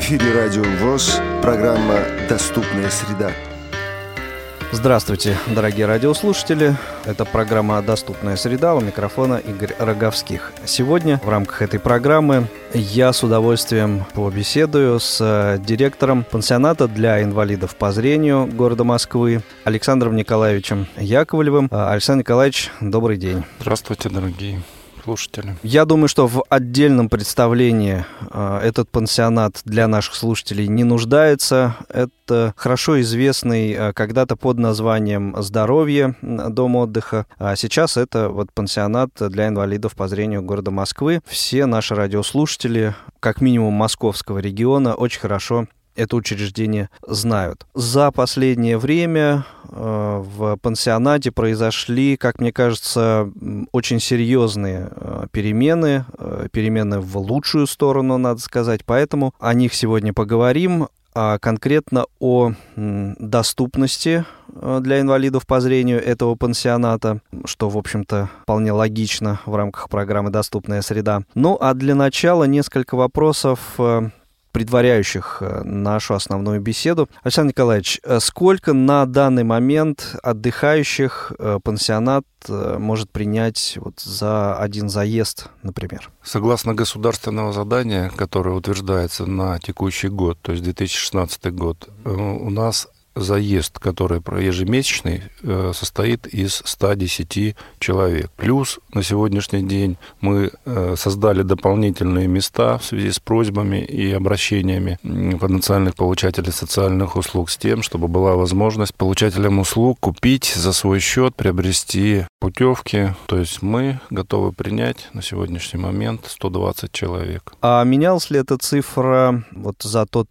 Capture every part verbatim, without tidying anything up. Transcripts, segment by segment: эфире Радио ВОС, программа «Доступная среда». Здравствуйте, дорогие радиослушатели. Это программа «Доступная среда». У микрофона Игорь Роговских. Сегодня в рамках этой программы я с удовольствием побеседую с директором пансионата для инвалидов по зрению города Москвы Александром Николаевичем Яковлевым. Александр Николаевич, добрый день. Здравствуйте, дорогие слушатели. Я думаю, что в отдельном представлении э, этот пансионат для наших слушателей не нуждается. Это хорошо известный э, когда-то под названием «Здоровье», дом отдыха. А сейчас это вот пансионат для инвалидов по зрению города Москвы. Все наши радиослушатели, как минимум московского региона, очень хорошо это учреждение знают. За последнее время в пансионате произошли, как мне кажется, очень серьезные перемены, перемены в лучшую сторону, надо сказать, поэтому о них сегодня поговорим, а конкретно о доступности для инвалидов по зрению этого пансионата, что, в общем-то, вполне логично в рамках программы «Доступная среда». Ну, а для начала несколько вопросов, предваряющих нашу основную беседу. Александр Николаевич, сколько на данный момент отдыхающих пансионат может принять вот за один заезд, например? Согласно государственного задания, которое утверждается на текущий год, то есть две тысячи шестнадцатый год, у нас заезд, который ежемесячный, состоит из ста десяти человек. Плюс на сегодняшний день мы создали дополнительные места в связи с просьбами и обращениями потенциальных получателей социальных услуг с тем, чтобы была возможность получателям услуг купить за свой счет, приобрести путевки. То есть мы готовы принять на сегодняшний момент сто двадцать человек. А менялась ли эта цифра вот за тот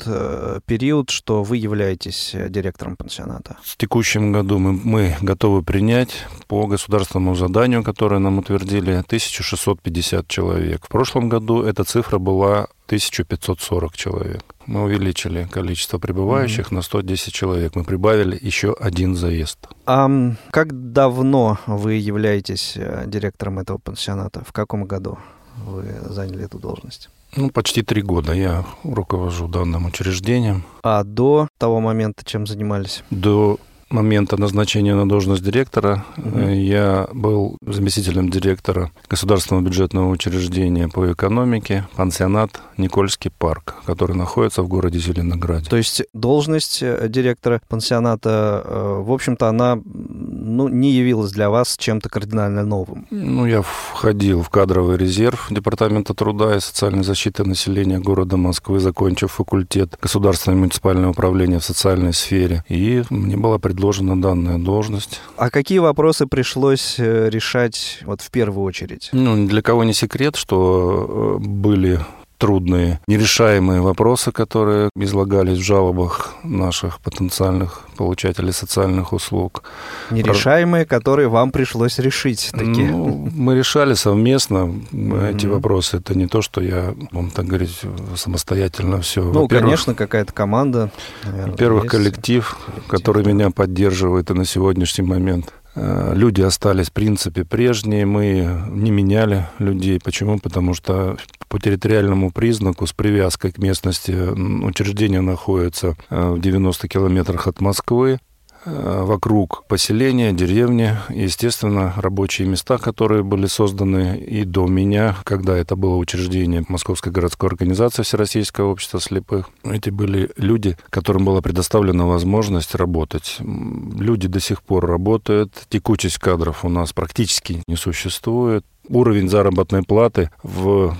период, что вы являетесь директором пансионата? В текущем году мы, мы готовы принять по государственному заданию, которое нам утвердили, тысячу шестьсот пятьдесят человек. В прошлом году эта цифра была тысяча пятьсот сорок человек. Мы увеличили количество прибывающих mm-hmm. на сто десять человек. Мы прибавили еще один заезд. А как давно вы являетесь директором этого пансионата? В каком году вы заняли эту должность? Ну, почти три года я руковожу данным учреждением. А до того момента чем занимались? До момента назначения на должность директора угу. я был заместителем директора государственного бюджетного учреждения по экономике пансионат «Никольский парк», который находится в городе Зеленограде. То есть должность директора пансионата, в общем-то, она ну, не явилась для вас чем-то кардинально новым? Ну, я входил в кадровый резерв Департамента труда и социальной защиты населения города Москвы, закончив факультет государственного муниципального управления в социальной сфере, и мне была предложена Предложена данная должность. А какие вопросы пришлось решать вот в первую очередь? Ну, ни для кого не секрет, что были трудные, нерешаемые вопросы, которые излагались в жалобах наших потенциальных получателей социальных услуг. Нерешаемые, которые вам пришлось решить такие. Ну, мы решали совместно эти mm-hmm. вопросы. Это не то, что я, вам так говорить, самостоятельно все. Ну, во-первых, конечно, какая-то команда. Наверное, во-первых, коллектив, коллектив, который да. меня поддерживает и на сегодняшний момент. Люди остались, в принципе, прежние, мы не меняли людей. Почему? Потому что по территориальному признаку с привязкой к местности учреждение находится в девяноста километрах от Москвы. Вокруг поселения, деревни, естественно, рабочие места, которые были созданы и до меня, когда это было учреждение Московской городской организации Всероссийского общества слепых. Эти были люди, которым была предоставлена возможность работать. Люди до сих пор работают, текучесть кадров у нас практически не существует. Уровень заработной платы в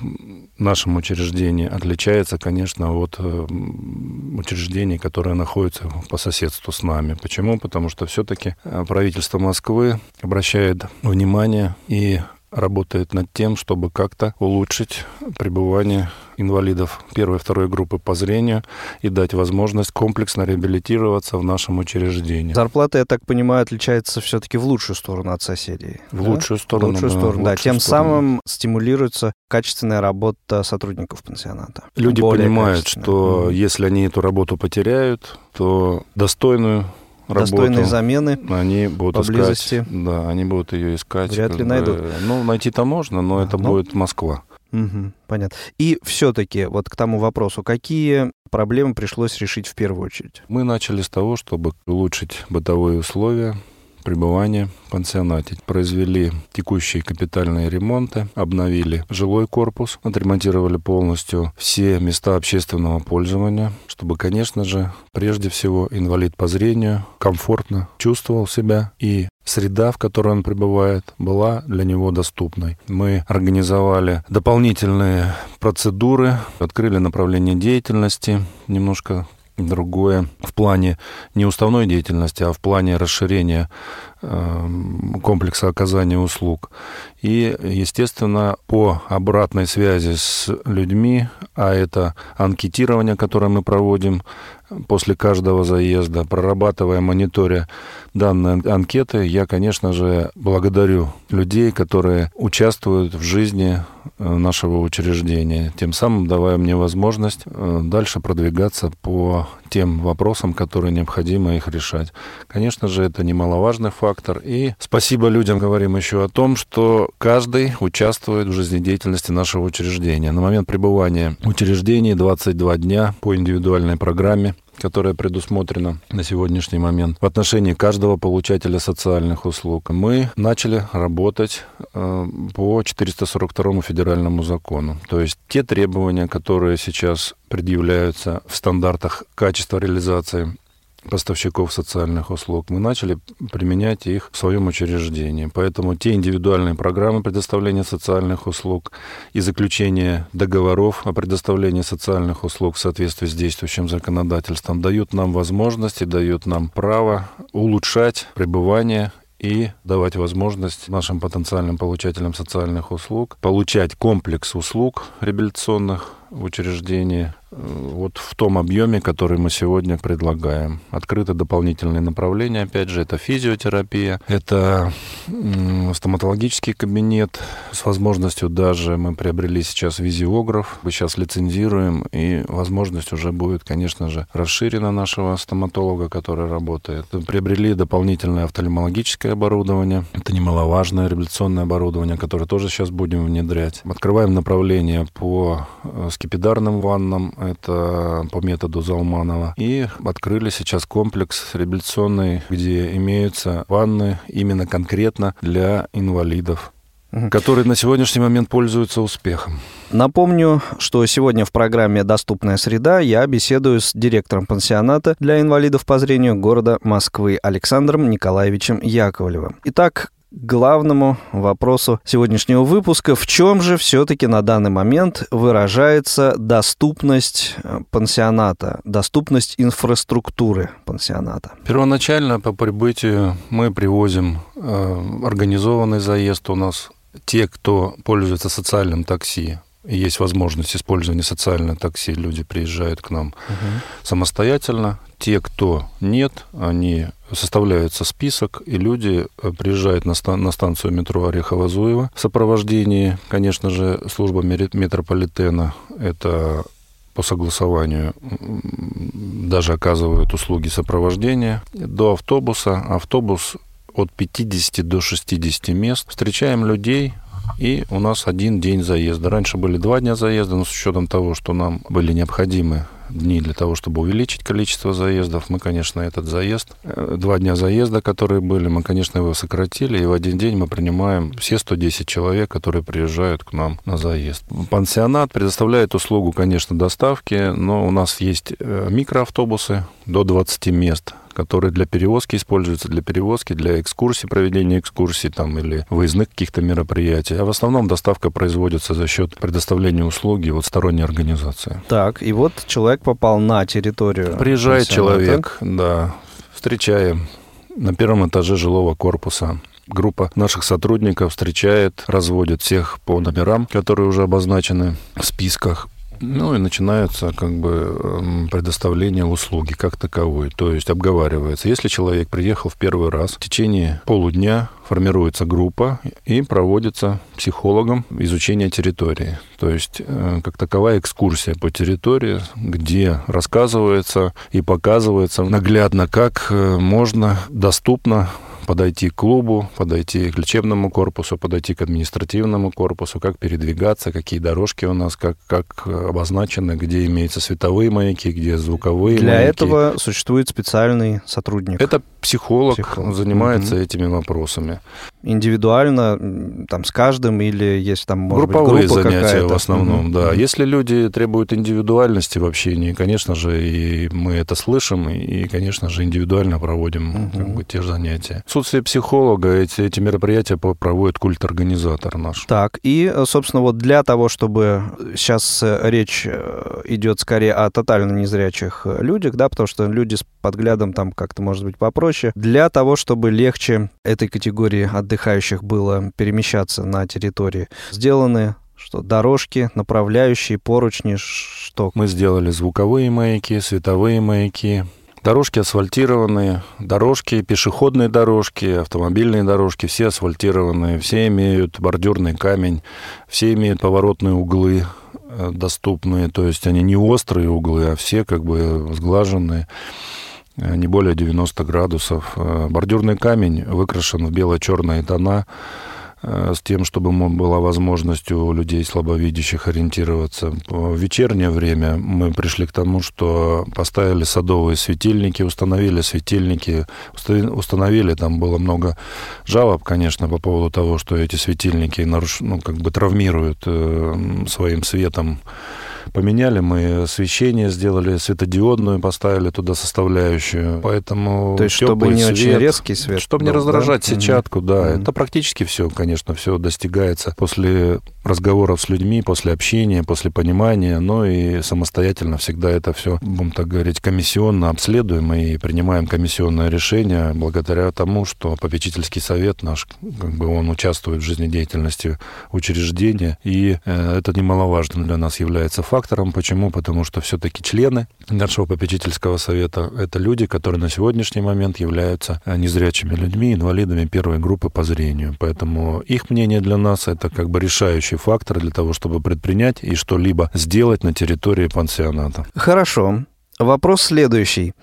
нашем учреждении отличается, конечно, от учреждений, которые находятся по соседству с нами. Почему? Потому что все-таки правительство Москвы обращает внимание и работает над тем, чтобы как-то улучшить пребывание инвалидов первой и второй группы по зрению и дать возможность комплексно реабилитироваться в нашем учреждении. Зарплата, я так понимаю, отличается все-таки в лучшую сторону от соседей. В да? лучшую сторону. В лучшую да, сторону, да. да. Тем сторону. самым стимулируется качественная работа сотрудников пансионата. Люди Более понимают, что mm-hmm. если они эту работу потеряют, то достойную Работу, достойной замены они будут поблизости. Искать, да, они будут ее искать. Вряд ли найдут. Ну, найти-то можно, но а, это ну, будет Москва. Угу, понятно. И все-таки вот к тому вопросу, какие проблемы пришлось решить в первую очередь? Мы начали с того, чтобы улучшить бытовые условия пребывания в пансионате. Произвели текущие капитальные ремонты, обновили жилой корпус, отремонтировали полностью все места общественного пользования, чтобы, конечно же, прежде всего инвалид по зрению комфортно чувствовал себя и среда, в которой он пребывает, была для него доступной. Мы организовали дополнительные процедуры, открыли направление деятельности, немножко другое в плане не уставной деятельности, а в плане расширения э, комплекса оказания услуг. И, естественно, по обратной связи с людьми, а это анкетирование, которое мы проводим после каждого заезда, прорабатывая, мониторя данные анкеты, я, конечно же, благодарю людей, которые участвуют в жизни нашего учреждения, тем самым давая мне возможность дальше продвигаться по тем вопросам, которые необходимо их решать. Конечно же, это немаловажный фактор. И спасибо людям говорим еще о том, что каждый участвует в жизнедеятельности нашего учреждения. На момент пребывания в учреждении двадцать два дня по индивидуальной программе, которая предусмотрена на сегодняшний момент в отношении каждого получателя социальных услуг. Мы начали работать э, по четыреста сорок второму федеральному закону. То есть те требования, которые сейчас предъявляются в стандартах качества реализации поставщиков социальных услуг, мы начали применять их в своем учреждении. Поэтому те индивидуальные программы предоставления социальных услуг и заключение договоров о предоставлении социальных услуг в соответствии с действующим законодательством дают нам возможности, дают нам право улучшать пребывание и давать возможность нашим потенциальным получателям социальных услуг получать комплекс услуг реабилитационных в учреждении вот в том объеме, который мы сегодня предлагаем. Открыты дополнительные направления, опять же, это физиотерапия, это стоматологический кабинет с возможностью даже, мы приобрели сейчас визиограф, мы сейчас лицензируем, и возможность уже будет, конечно же, расширена нашего стоматолога, который работает. Приобрели дополнительное офтальмологическое оборудование, это немаловажное реабилитационное оборудование, которое тоже сейчас будем внедрять. Открываем направление по скипидарным ваннам, это по методу Залманова. И открыли сейчас комплекс реабилитационный, где имеются ванны именно конкретно для инвалидов, которые на сегодняшний момент пользуются успехом. Напомню, что сегодня в программе «Доступная среда» я беседую с директором пансионата для инвалидов по зрению города Москвы Александром Николаевичем Яковлевым. Итак, к главному вопросу сегодняшнего выпуска. В чем же все-таки на данный момент выражается доступность пансионата, доступность инфраструктуры пансионата? Первоначально по прибытию мы привозим э, организованный заезд у нас. Те, кто пользуется социальным такси, есть возможность использования социального такси, люди приезжают к нам uh-huh. самостоятельно. Те, кто нет, они составляются список, и люди приезжают на, стан- на станцию метро Орехово-Зуево в сопровождении, конечно же, службы метрополитена. Это по согласованию даже оказывают услуги сопровождения до автобуса. Автобус от пятидесяти до шестидесяти мест. Встречаем людей. И у нас один день заезда. Раньше были два дня заезда, но с учетом того, что нам были необходимы дни для того, чтобы увеличить количество заездов, мы, конечно, этот заезд, два дня заезда, которые были, мы, конечно, его сократили, и в один день мы принимаем все сто десять человек, которые приезжают к нам на заезд. Пансионат предоставляет услугу, конечно, доставки, но у нас есть микроавтобусы до двадцати мест, которые для перевозки используются, для перевозки, для экскурсий, проведения экскурсий там, или выездных каких-то мероприятий. А в основном доставка производится за счет предоставления услуги вот сторонней организации. Так, и вот человек попал на территорию. Приезжает человек, да, встречаем на первом этаже жилого корпуса. Группа наших сотрудников встречает, разводит всех по номерам, которые уже обозначены в списках. Ну и начинается как бы предоставление услуги как таковой, то есть обговаривается. Если человек приехал в первый раз, в течение полудня формируется группа и проводится психологом изучение территории. То есть как таковая экскурсия по территории, где рассказывается и показывается наглядно, как можно доступно подойти к клубу, подойти к лечебному корпусу, подойти к административному корпусу, как передвигаться, какие дорожки у нас, как, как обозначено, где имеются световые маяки, где звуковые Для маяки. Для этого существует специальный сотрудник. Это психолог, психолог. занимается mm-hmm. этими вопросами. Индивидуально, там, с каждым или есть там, может Групповые быть, группа занятия какая-то. В основном, mm-hmm. да. Если люди требуют индивидуальности в общении, конечно же, и мы это слышим, и, конечно же, индивидуально проводим mm-hmm. как бы, те же занятия. В отсутствие психолога эти, эти мероприятия проводит культорганизатор наш. Так, и, собственно, вот для того, чтобы сейчас речь идет скорее о тотально незрячих людях, да, потому что люди с подглядом там как-то, может быть, попроще, для того, чтобы легче этой категории отдыхающих было перемещаться на территории, сделаны что дорожки, направляющие, поручни, что? Мы сделали звуковые маяки, световые маяки, дорожки асфальтированные, дорожки, пешеходные дорожки, автомобильные дорожки, все асфальтированные, все имеют бордюрный камень, все имеют поворотные углы доступные, то есть они не острые углы, а все как бы сглаженные. Не более девяносто градусов. Бордюрный камень выкрашен в бело-черные тона с тем, чтобы была возможность у людей слабовидящих ориентироваться. В вечернее время мы пришли к тому, что поставили садовые светильники, установили светильники, установили, там было много жалоб, конечно, по поводу того, что эти светильники наруш... ну, как бы травмируют своим светом. Поменяли мы освещение, сделали светодиодную, поставили туда составляющую. Поэтому То есть, чтобы не свет, очень резкий свет. Чтобы был, не раздражать да? сетчатку, да. Mm-hmm. Это практически все, конечно, все достигается после разговоров с людьми, после общения, после понимания. Но и самостоятельно всегда это все, будем так говорить, комиссионно обследуем и принимаем комиссионное решение благодаря тому, что попечительский совет наш, как бы он участвует в жизнедеятельности учреждения. И это немаловажно для нас является фактом. Фактором. Почему? Потому что все-таки члены нашего попечительского совета – это люди, которые на сегодняшний момент являются незрячими людьми, инвалидами первой группы по зрению. Поэтому их мнение для нас – это как бы решающий фактор для того, чтобы предпринять и что-либо сделать на территории пансионата. Хорошо. Вопрос следующий.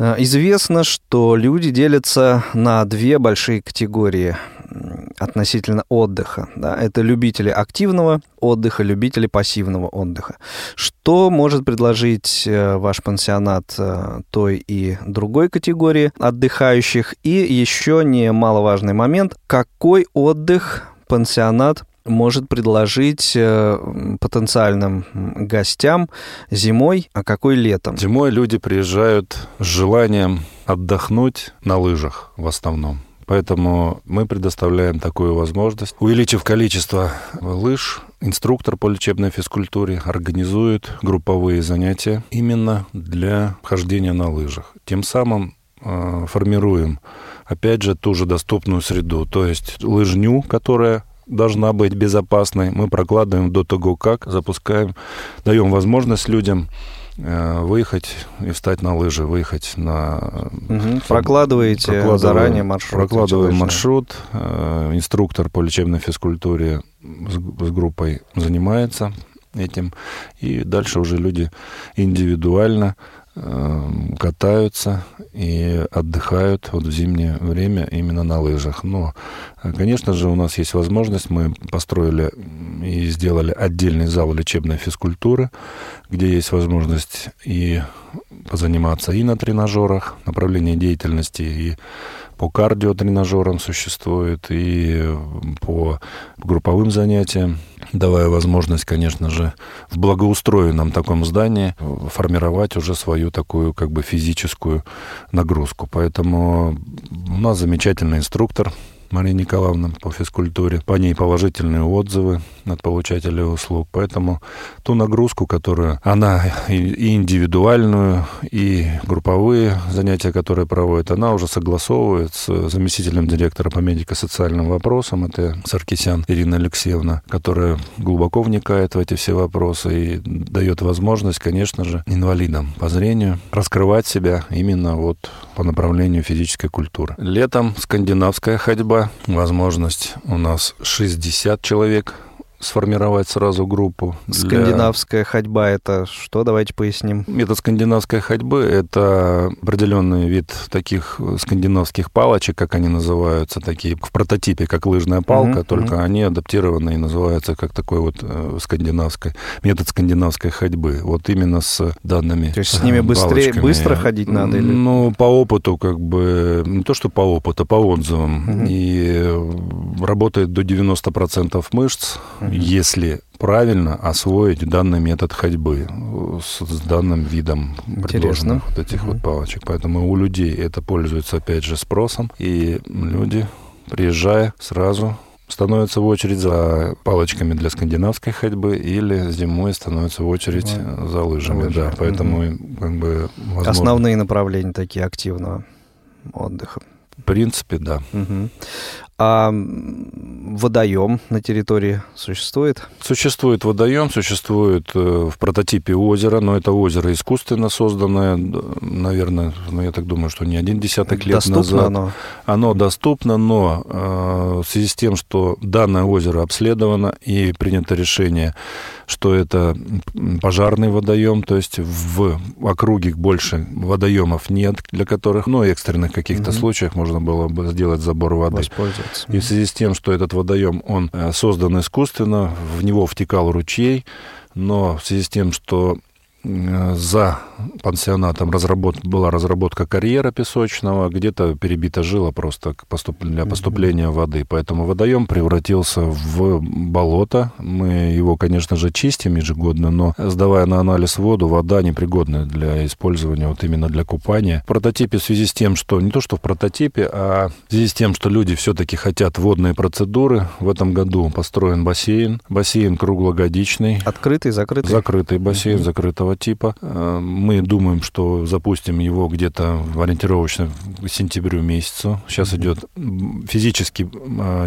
Известно, что люди делятся на две большие категории относительно отдыха. Да? Это любители активного отдыха, любители пассивного отдыха. Что может предложить ваш пансионат той и другой категории отдыхающих? И еще немаловажный момент. Какой отдых пансионат может предложить потенциальным гостям зимой, а какой летом? Зимой люди приезжают с желанием отдохнуть на лыжах в основном. Поэтому мы предоставляем такую возможность. Увеличив количество лыж, инструктор по лечебной физкультуре организует групповые занятия именно для хождения на лыжах. Тем самым э, формируем, опять же, ту же доступную среду. То есть лыжню, которая должна быть безопасной, мы прокладываем до того, как запускаем, даем возможность людям выехать и встать на лыжи, выехать на... Угу. Прокладываете заранее маршрут. Прокладываем маршрут. Инструктор по лечебной физкультуре с группой занимается этим. И дальше уже люди индивидуально катаются и отдыхают вот в зимнее время именно на лыжах. Но, конечно же, у нас есть возможность. Мы построили и сделали отдельный зал лечебной физкультуры, где есть возможность и позаниматься и на тренажерах, направление деятельности и по кардиотренажерам существует, и по групповым занятиям, давая возможность, конечно же, в благоустроенном таком здании формировать уже свою такую как бы физическую нагрузку. Поэтому у нас замечательный инструктор Мария Николаевна по физкультуре. По ней положительные отзывы от получателей услуг. Поэтому ту нагрузку, которую она и индивидуальную, и групповые занятия, которые проводит, она уже согласовывает с заместителем директора по медико-социальным вопросам. Это Саркисян Ирина Алексеевна, которая глубоко вникает в эти все вопросы и дает возможность, конечно же, инвалидам по зрению раскрывать себя именно вот по направлению физической культуры. Летом скандинавская ходьба. Возможность у нас шестьдесят человек сформировать сразу группу. Скандинавская для... ходьба — это что? Давайте поясним. Метод скандинавской ходьбы — это определенный вид таких скандинавских палочек, как они называются, такие в прототипе, как лыжная палка, mm-hmm. только mm-hmm. они адаптированы и называются как такой вот скандинавской, метод скандинавской ходьбы. Вот именно с данными. То есть с ними быстрее, быстро ходить надо? Или? Ну, по опыту как бы, не то что по опыту, по отзывам. Mm-hmm. И работает до девяноста процентов мышц, если правильно освоить данный метод ходьбы с, с данным видом предложенных вот этих угу. вот палочек. Поэтому у людей это пользуется, опять же, спросом. И люди, приезжая, сразу становятся в очередь за палочками для скандинавской ходьбы или зимой становятся в очередь вот. за лыжами. Лыжи. Да, поэтому угу. как бы, возможно... Основные направления такие активного отдыха. В принципе, да. Угу. А водоем на территории существует? Существует водоем, существует в прототипе озеро, но это озеро искусственно созданное, наверное, ну, я так думаю, что не один десяток лет доступно назад. Оно? Оно доступно, но э, в связи с тем, что данное озеро обследовано и принято решение, что это пожарный водоем, то есть в округе больше водоемов нет, для которых, ну, экстренных каких-то угу. случаях можно было бы сделать забор воды. И в связи с тем, что этот водоем, он создан искусственно, в него втекал ручей, но в связи с тем, что за пансионатом разработ... была разработка карьера песочного, где-то перебита жила просто поступ... для поступления воды. Поэтому водоем превратился в болото. Мы его, конечно же, чистим ежегодно, но, сдавая на анализ воду, вода непригодна для использования вот именно для купания. В прототипе в связи с тем, что... Не то, что в прототипе, а в связи с тем, что люди все-таки хотят водные процедуры. В этом году построен бассейн. Бассейн круглогодичный. Открытый, закрытый? Закрытый бассейн, закрытого типа. Мы думаем, что запустим его где-то ориентировочно в сентябрю месяцу. Сейчас идет физически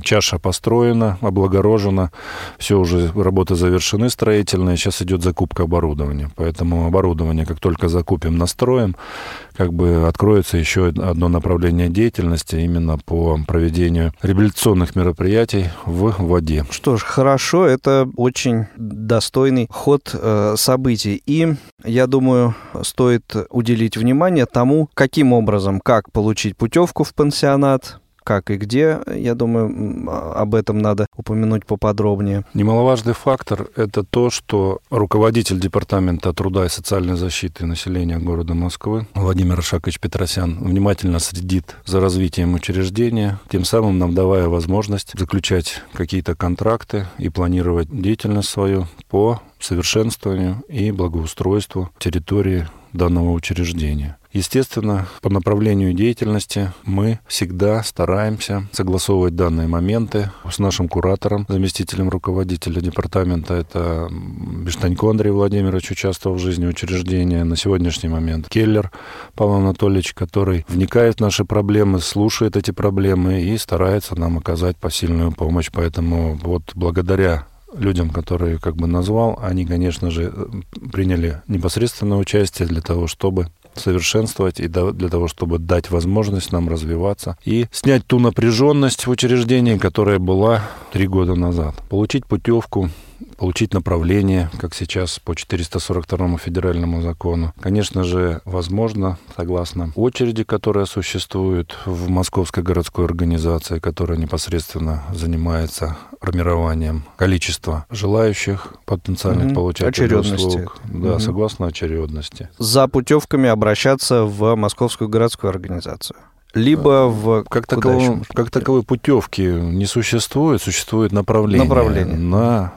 чаша построена, облагорожена, все уже работы завершены строительные, сейчас идет закупка оборудования. Поэтому оборудование, как только закупим, настроим, как бы откроется еще одно направление деятельности именно по проведению реабилитационных мероприятий в воде. Что ж, хорошо, это очень достойный ход э, событий. И, я думаю, стоит уделить внимание тому, каким образом, как получить путевку в пансионат, как и где, я думаю, об этом надо упомянуть поподробнее. Немаловажный фактор – это то, что руководитель Департамента труда и социальной защиты населения города Москвы Владимир Шакович Петросян внимательно следит за развитием учреждения, тем самым нам давая возможность заключать какие-то контракты и планировать деятельность свою по совершенствованию и благоустройству территории данного учреждения. Естественно, по направлению деятельности мы всегда стараемся согласовывать данные моменты с нашим куратором, заместителем руководителя департамента. Это Биштанько Андрей Владимирович, участвовал в жизни учреждения. На сегодняшний момент Келлер Павел Анатольевич, который вникает в наши проблемы, слушает эти проблемы и старается нам оказать посильную помощь. Поэтому вот благодаря людям, которые как бы назвал, они, конечно же, приняли непосредственное участие для того, чтобы совершенствовать и для того, чтобы дать возможность нам развиваться и снять ту напряженность в учреждении, которая была три года назад. Получить путевку, получить направление, как сейчас по четыреста сорок второму федеральному закону. Конечно же, возможно, согласно очереди, которая существует в Московской городской организации, которая непосредственно занимается формированием количества желающих потенциальных угу. получать услуг. Да, угу. согласно очередности. За путевками обращаться в Московскую городскую организацию. Либо в... Как, такого, как таковой путевки не существует, существует направление, направление. на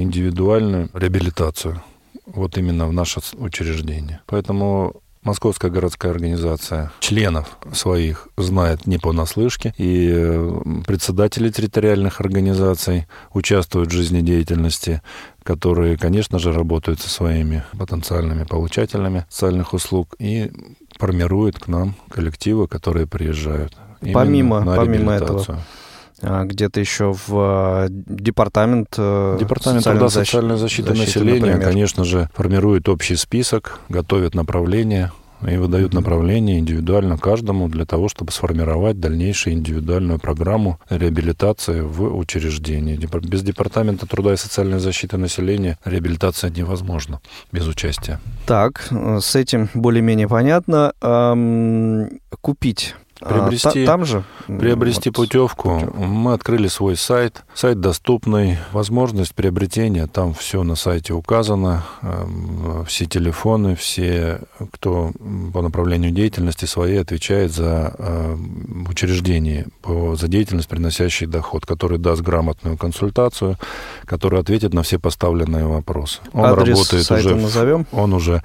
индивидуальную реабилитацию. Вот именно в наше учреждение. Поэтому Московская городская организация членов своих знает не понаслышке, и председатели территориальных организаций участвуют в жизнедеятельности, которые, конечно же, работают со своими потенциальными получателями социальных услуг и формируют к нам коллективы, которые приезжают помимо, на помимо этого. Где-то еще в департамент, департамент социальной, труда, защ... социальной защиты, защиты населения, например. Конечно же, формирует общий список, готовит направления и выдают направление индивидуально каждому для того, чтобы сформировать дальнейшую индивидуальную программу реабилитации в учреждении. Без Департамента труда и социальной защиты населения реабилитация невозможна без участия. Так, с этим более-менее понятно. Купить... Приобрести, а, там же? приобрести вот. путевку. путевку. Мы открыли свой сайт. Сайт доступный. Возможность приобретения. Там все на сайте указано. Все телефоны, все, кто по направлению деятельности своей отвечает за учреждение, за деятельность, приносящей доход, который даст грамотную консультацию, который ответит на все поставленные вопросы. Он Адрес работает сайта уже, назовем? Он уже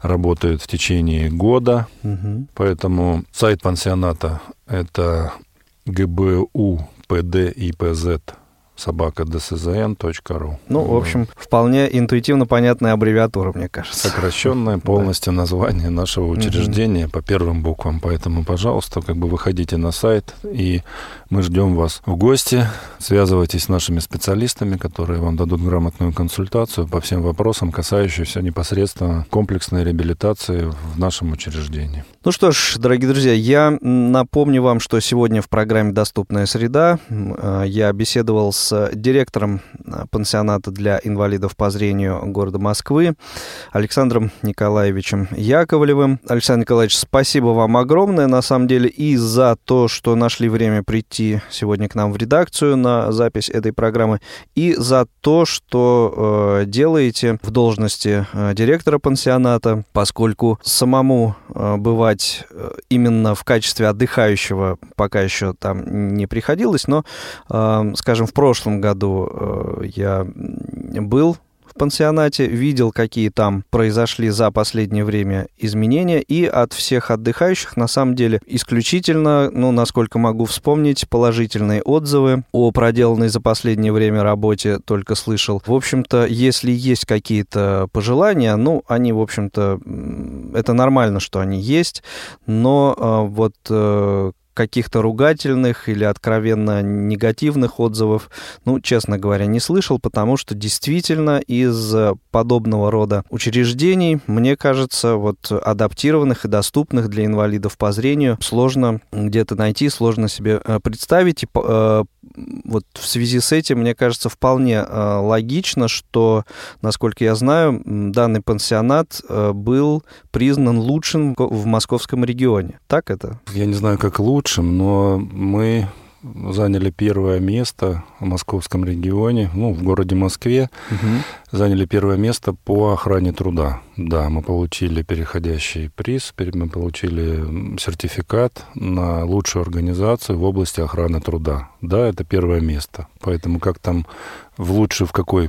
работает в течение года. Угу. Поэтому сайт пансионата это ГБУ ПДИПЗ собака дсзн.ру. Ну, в общем, вполне интуитивно понятная аббревиатура, мне кажется. Сокращенное полностью да. название нашего учреждения mm-hmm. по первым буквам. Поэтому, пожалуйста, как бы выходите на сайт, и мы ждем вас в гости. Связывайтесь с нашими специалистами, которые вам дадут грамотную консультацию по всем вопросам, касающимся непосредственно комплексной реабилитации в нашем учреждении. Ну что ж, дорогие друзья, я напомню вам, что сегодня в программе «Доступная среда» я беседовал с директором пансионата для инвалидов по зрению города Москвы Александром Николаевичем Яковлевым. Александр Николаевич, спасибо вам огромное, на самом деле, и за то, что нашли время прийти сегодня к нам в редакцию на запись этой программы, и за то, что делаете в должности директора пансионата, поскольку самому бывает именно в качестве отдыхающего пока еще там не приходилось, но, скажем, в прошлом году я был в пансионате, видел, какие там произошли за последнее время изменения, и от всех отдыхающих, на самом деле, исключительно, ну, насколько могу вспомнить, положительные отзывы о проделанной за последнее время работе только слышал. В общем-то, если есть какие-то пожелания, ну, они, в общем-то, это нормально, что они есть, но вот... каких-то ругательных или откровенно негативных отзывов, ну, честно говоря, не слышал, потому что действительно из подобного рода учреждений, мне кажется, вот адаптированных и доступных для инвалидов по зрению сложно где-то найти, сложно себе представить. И э, вот в связи с этим, мне кажется, вполне э, логично, что, насколько я знаю, данный пансионат э, был признан лучшим в московском регионе. Так это? Я не знаю, как лучше, но мы заняли первое место в московском регионе, ну, в городе Москве, угу. заняли первое место по охране труда. Да, мы получили переходящий приз, мы получили сертификат на лучшую организацию в области охраны труда. Да, это первое место. Поэтому как там в лучше в какой...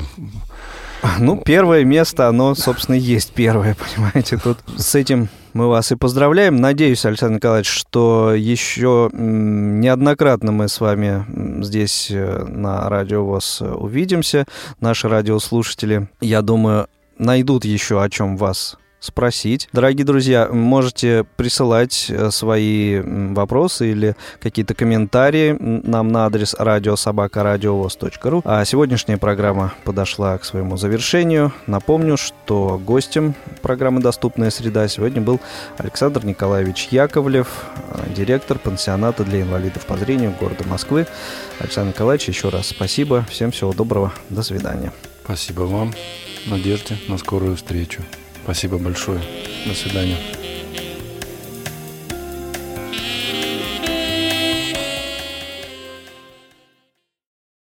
Ну, первое место, оно, собственно, есть первое, понимаете. Тут с этим мы вас и поздравляем. Надеюсь, Александр Николаевич, что еще неоднократно мы с вами здесь на Радио ВОС увидимся. Наши радиослушатели, я думаю, найдут еще о чем вас спросить. Дорогие друзья, можете присылать свои вопросы или какие-то комментарии нам на адрес радио собака радио вос точка ру. А сегодняшняя программа подошла к своему завершению. Напомню, что гостем программы «Доступная среда» сегодня был Александр Николаевич Яковлев, директор пансионата для инвалидов по зрению города Москвы. Александр Николаевич, еще раз спасибо. Всем всего доброго. До свидания. Спасибо вам. Надежде на скорую встречу. Спасибо большое. До свидания.